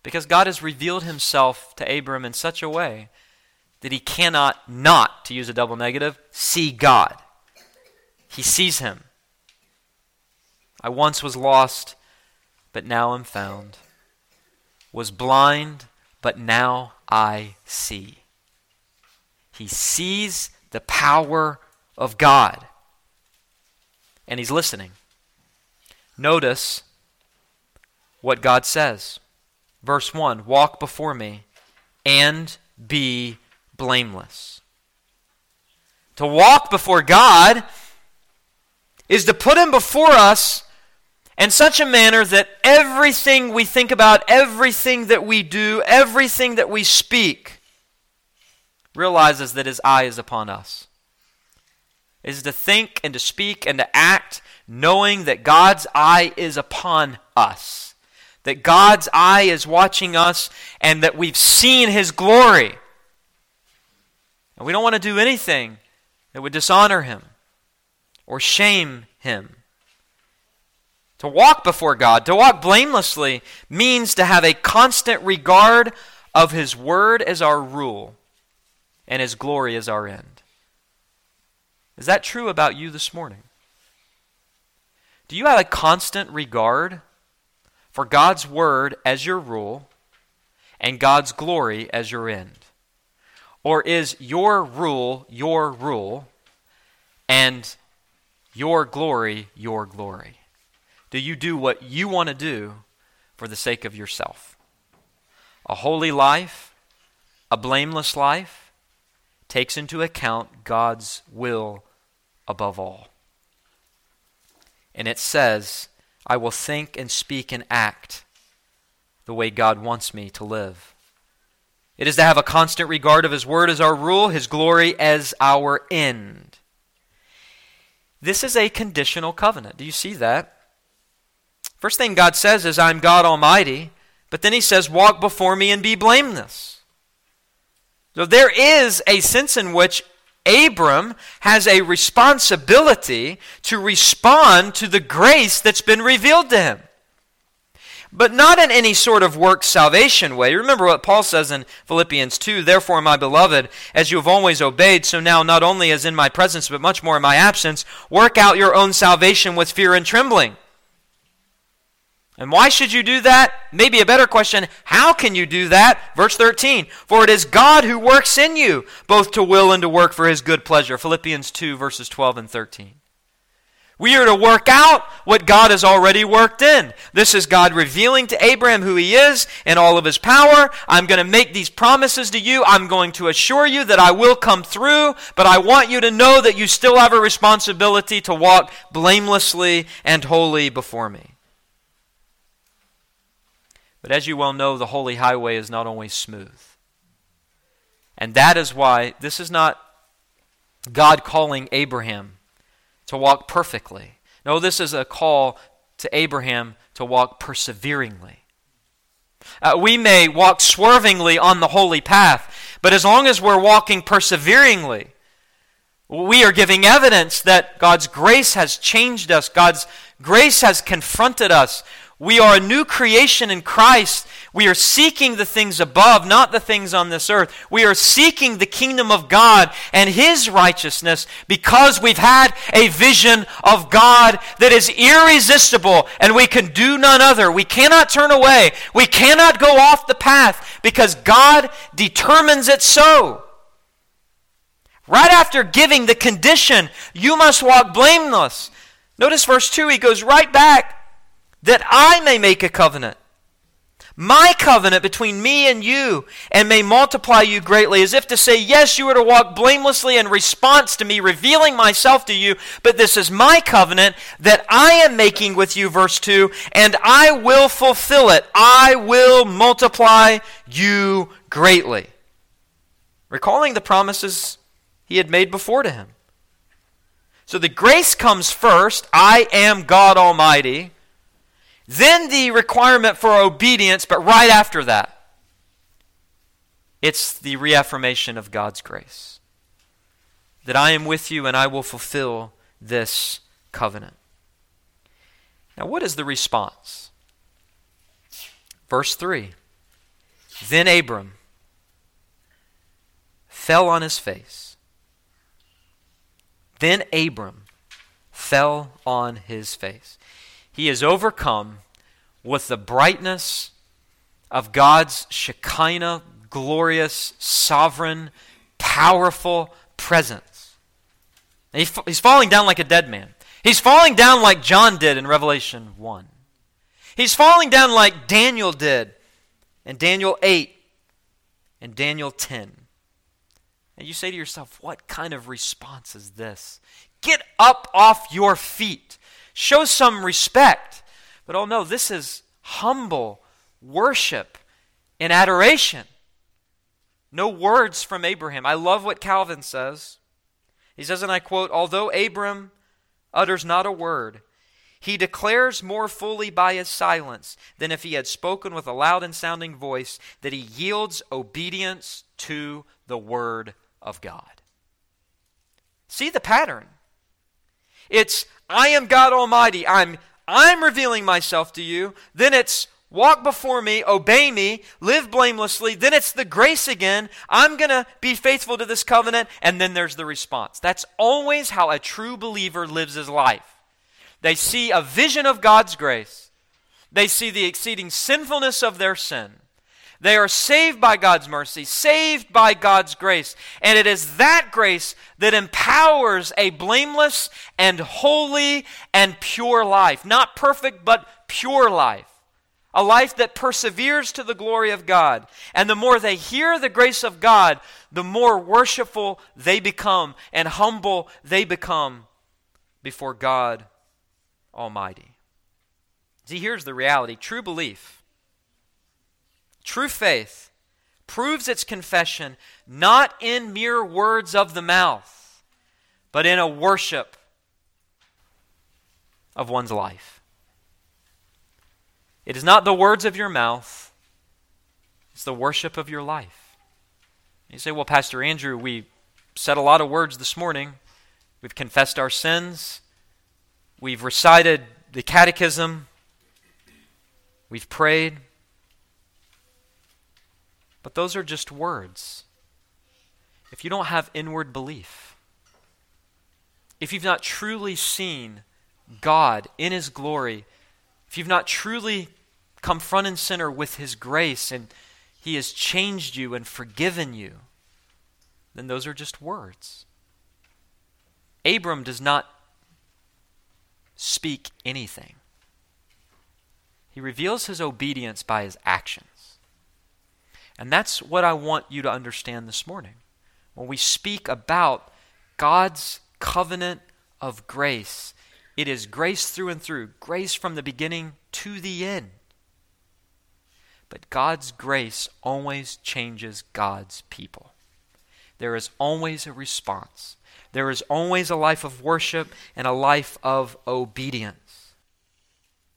because God has revealed himself to Abraham in such a way that he cannot not, to use a double negative, see God. He sees him. I once was lost, but now am found. Was blind, but now I see. He sees the power of God. And he's listening. Notice what God says. Verse one, walk before me and be blameless. To walk before God is to put him before us in such a manner that everything we think about, everything that we do, everything that we speak, realizes that his eye is upon us. It is to think and to speak and to act knowing that God's eye is upon us, that God's eye is watching us, and that we've seen his glory. And we don't want to do anything that would dishonor him. or shame him. To walk before God, to walk blamelessly, means to have a constant regard of his word as our rule and his glory as our end. Is that true about you this morning? Do you have a constant regard for God's word as your rule and God's glory as your end? Or is your rule your rule and your glory your glory? Do you do what you want to do for the sake of yourself? A holy life, a blameless life, takes into account God's will above all. And it says, I will think and speak and act the way God wants me to live. It is to have a constant regard of his word as our rule, his glory as our end. This is a conditional covenant. Do you see that? First thing God says is, I'm God Almighty. But then he says, walk before me and be blameless. So there is a sense in which Abram has a responsibility to respond to the grace that's been revealed to him. But not in any sort of work salvation way. Remember what Paul says in Philippians two, therefore, my beloved, as you have always obeyed, so now not only as in my presence, but much more in my absence, work out your own salvation with fear and trembling. And why should you do that? Maybe a better question, how can you do that? Verse thirteen, for it is God who works in you, both to will and to work for his good pleasure. Philippians two, verses twelve and thirteen. We are to work out what God has already worked in. This is God revealing to Abraham who he is and all of his power. I'm going to make these promises to you. I'm going to assure you that I will come through, but I want you to know that you still have a responsibility to walk blamelessly and holy before me. But as you well know, the holy highway is not always smooth. And that is why this is not God calling Abraham to walk perfectly. No, this is a call to Abraham to walk perseveringly. Uh, we may walk swervingly on the holy path, but as long as we're walking perseveringly, we are giving evidence that God's grace has changed us. God's grace has confronted us. We are a new creation in Christ. We are seeking the things above, not the things on this earth. We are seeking the kingdom of God and his righteousness because we've had a vision of God that is irresistible and we can do none other. We cannot turn away. We cannot go off the path because God determines it so. Right after giving the condition, you must walk blameless. Notice verse two, he goes right back. That I may make a covenant, my covenant between me and you, and may multiply you greatly, as if to say, yes, you are to walk blamelessly in response to me, revealing myself to you, but this is my covenant that I am making with you, verse two, and I will fulfill it. I will multiply you greatly. Recalling the promises he had made before to him. So the grace comes first, I am God Almighty. Then the requirement for obedience, but right after that, it's the reaffirmation of God's grace. That I am with you and I will fulfill this covenant. Now what is the response? Verse three, then Abram fell on his face. Then Abram fell on his face. He is overcome with the brightness of God's Shekinah, glorious, sovereign, powerful presence. He, he's falling down like a dead man. He's falling down like John did in Revelation one. He's falling down like Daniel did in Daniel eight and Daniel ten. And you say to yourself, what kind of response is this? Get up off your feet. Show some respect. But oh no, this is humble worship and adoration. No words from Abraham. I love what Calvin says. He says, and I quote, although Abram utters not a word, he declares more fully by his silence than if he had spoken with a loud and sounding voice that he yields obedience to the word of God. See the pattern. It's, I am God Almighty. I'm I'm revealing myself to you. Then it's, walk before me, obey me, live blamelessly. Then it's the grace again. I'm going to be faithful to this covenant. And then there's the response. That's always how a true believer lives his life. They see a vision of God's grace. They see the exceeding sinfulness of their sin. They are saved by God's mercy, saved by God's grace. And it is that grace that empowers a blameless and holy and pure life. Not perfect, but pure life. A life that perseveres to the glory of God. And the more they hear the grace of God, the more worshipful they become and humble they become before God Almighty. See, here's the reality. True belief, true faith, proves its confession not in mere words of the mouth, but in a worship of one's life. It is not the words of your mouth, it's the worship of your life. You say, well, Pastor Andrew, we said a lot of words this morning. We've confessed our sins. We've recited the catechism. We've prayed. But those are just words. If you don't have inward belief, if you've not truly seen God in his glory, if you've not truly come front and center with his grace and he has changed you and forgiven you, then those are just words. Abram does not speak anything. He reveals his obedience by his actions. And that's what I want you to understand this morning. When we speak about God's covenant of grace, it is grace through and through, grace from the beginning to the end. But God's grace always changes God's people. There is always a response. There is always a life of worship and a life of obedience.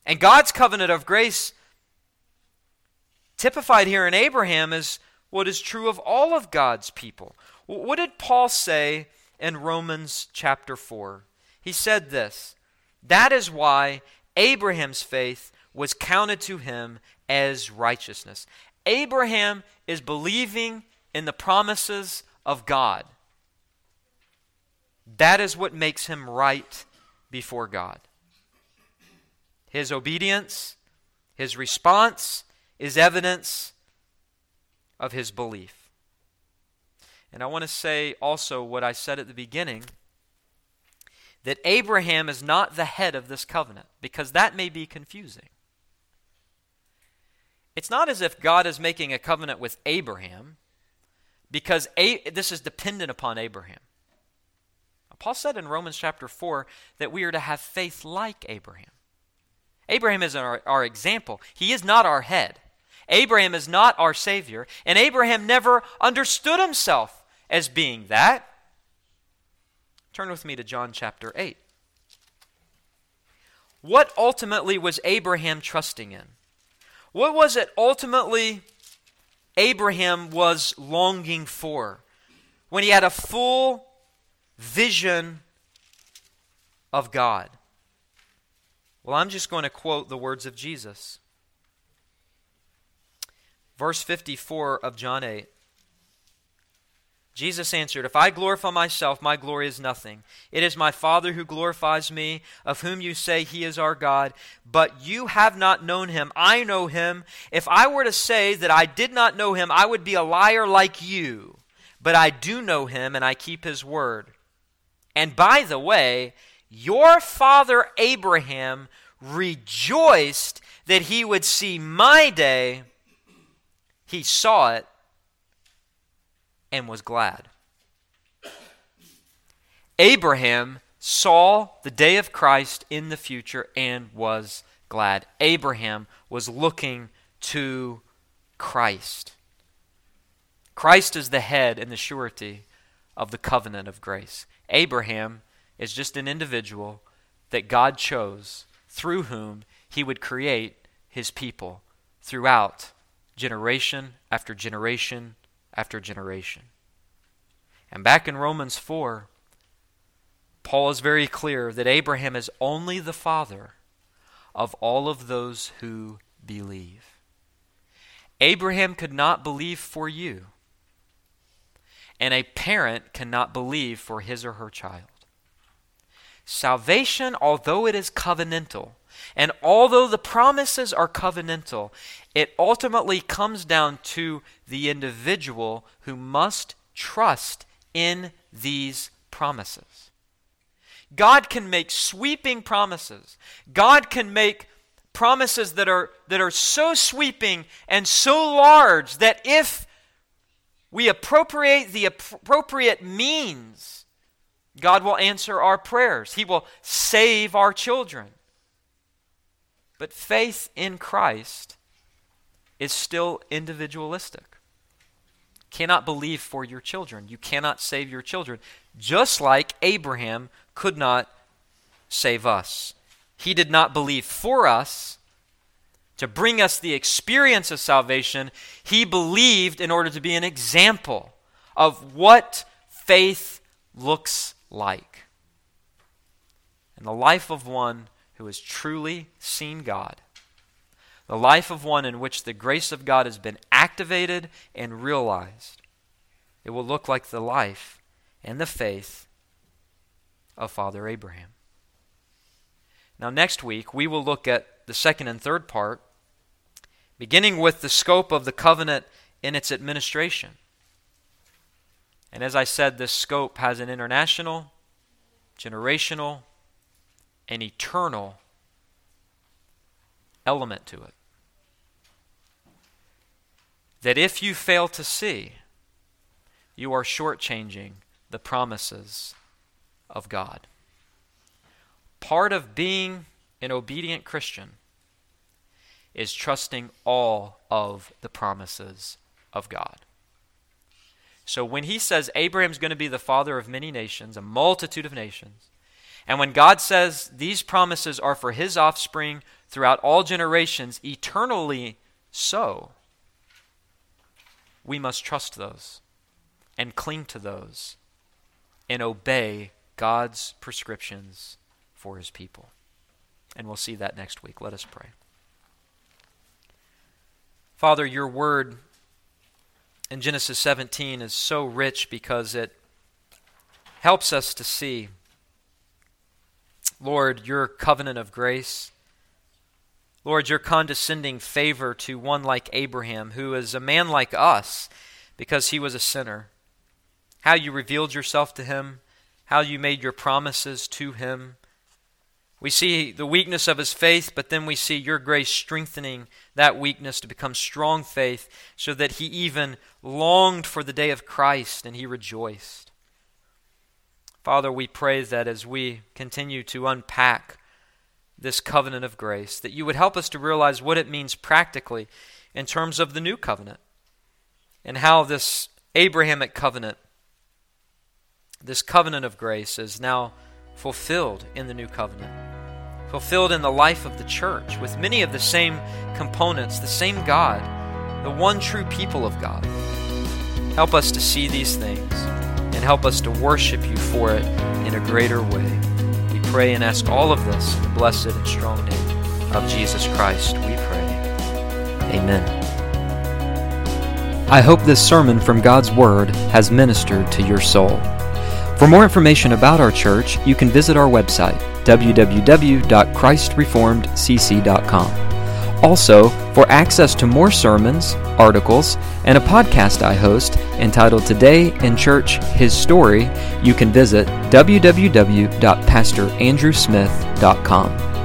And God's covenant of grace, typified here in Abraham, is what is true of all of God's people. What did Paul say in Romans chapter four? He said this: that is why Abraham's faith was counted to him as righteousness. Abraham is believing in the promises of God. That is what makes him right before God. His obedience, his response is evidence of his belief. And I want to say also what I said at the beginning, that Abraham is not the head of this covenant, because that may be confusing. It's not as if God is making a covenant with Abraham, because a- this is dependent upon Abraham. Paul said in Romans chapter four that we are to have faith like Abraham. Abraham is our, our example. He is not our head. Abraham is not our Savior, and Abraham never understood himself as being that. Turn with me to John chapter eight. What ultimately was Abraham trusting in? What was it ultimately Abraham was longing for when he had a full vision of God? Well, I'm just going to quote the words of Jesus. Verse fifty-four of John eight. Jesus answered, if I glorify myself, my glory is nothing. It is my Father who glorifies me, of whom you say he is our God. But you have not known him. I know him. If I were to say that I did not know him, I would be a liar like you. But I do know him, and I keep his word. And by the way, your father Abraham rejoiced that he would see my day. He saw it and was glad. Abraham saw the day of Christ in the future and was glad. Abraham was looking to Christ. Christ is the head and the surety of the covenant of grace. Abraham is just an individual that God chose through whom he would create his people throughout generation after generation after generation. And back in Romans four, Paul is very clear that Abraham is only the father of all of those who believe. Abraham could not believe for you, and a parent cannot believe for his or her child. Salvation, although it is covenantal, and although the promises are covenantal, it ultimately comes down to the individual who must trust in these promises. God can make sweeping promises. God can make promises that are that are so sweeping and so large that if we appropriate the appropriate means, God will answer our prayers. He will save our children. But faith in Christ is still individualistic. You cannot believe for your children. You cannot save your children, just like Abraham could not save us. He did not believe for us to bring us the experience of salvation. He believed in order to be an example of what faith looks like. And the life of one who has truly seen God, the life of one in which the grace of God has been activated and realized, it will look like the life and the faith of Father Abraham. Now, next week, we will look at the second and third part, beginning with the scope of the covenant in its administration. And as I said, this scope has an international, generational, and eternal element to it. That if you fail to see, you are shortchanging the promises of God. Part of being an obedient Christian is trusting all of the promises of God. So when he says Abraham's going to be the father of many nations, a multitude of nations, and when God says these promises are for his offspring throughout all generations, eternally so, we must trust those and cling to those and obey God's prescriptions for his people. And we'll see that next week. Let us pray. Father, your word in Genesis seventeen is so rich because it helps us to see, Lord, your covenant of grace. Lord, your condescending favor to one like Abraham, who is a man like us because he was a sinner. How you revealed yourself to him, how you made your promises to him. We see the weakness of his faith, but then we see your grace strengthening that weakness to become strong faith so that he even longed for the day of Christ and he rejoiced. Father, we pray that as we continue to unpack this covenant of grace, that you would help us to realize what it means practically in terms of the new covenant and how this Abrahamic covenant, this covenant of grace, is now fulfilled in the new covenant, fulfilled in the life of the church with many of the same components, the same God, the one true people of God. Help us to see these things and help us to worship you for it in a greater way. We pray and ask all of this in the blessed and strong name of Jesus Christ, we pray. Amen. I hope this sermon from God's Word has ministered to your soul. For more information about our church, you can visit our website, w w w dot christ reformed c c dot com. Also, for access to more sermons, articles, and a podcast I host entitled Today in Church, His Story, you can visit w w w dot pastor andrew smith dot com.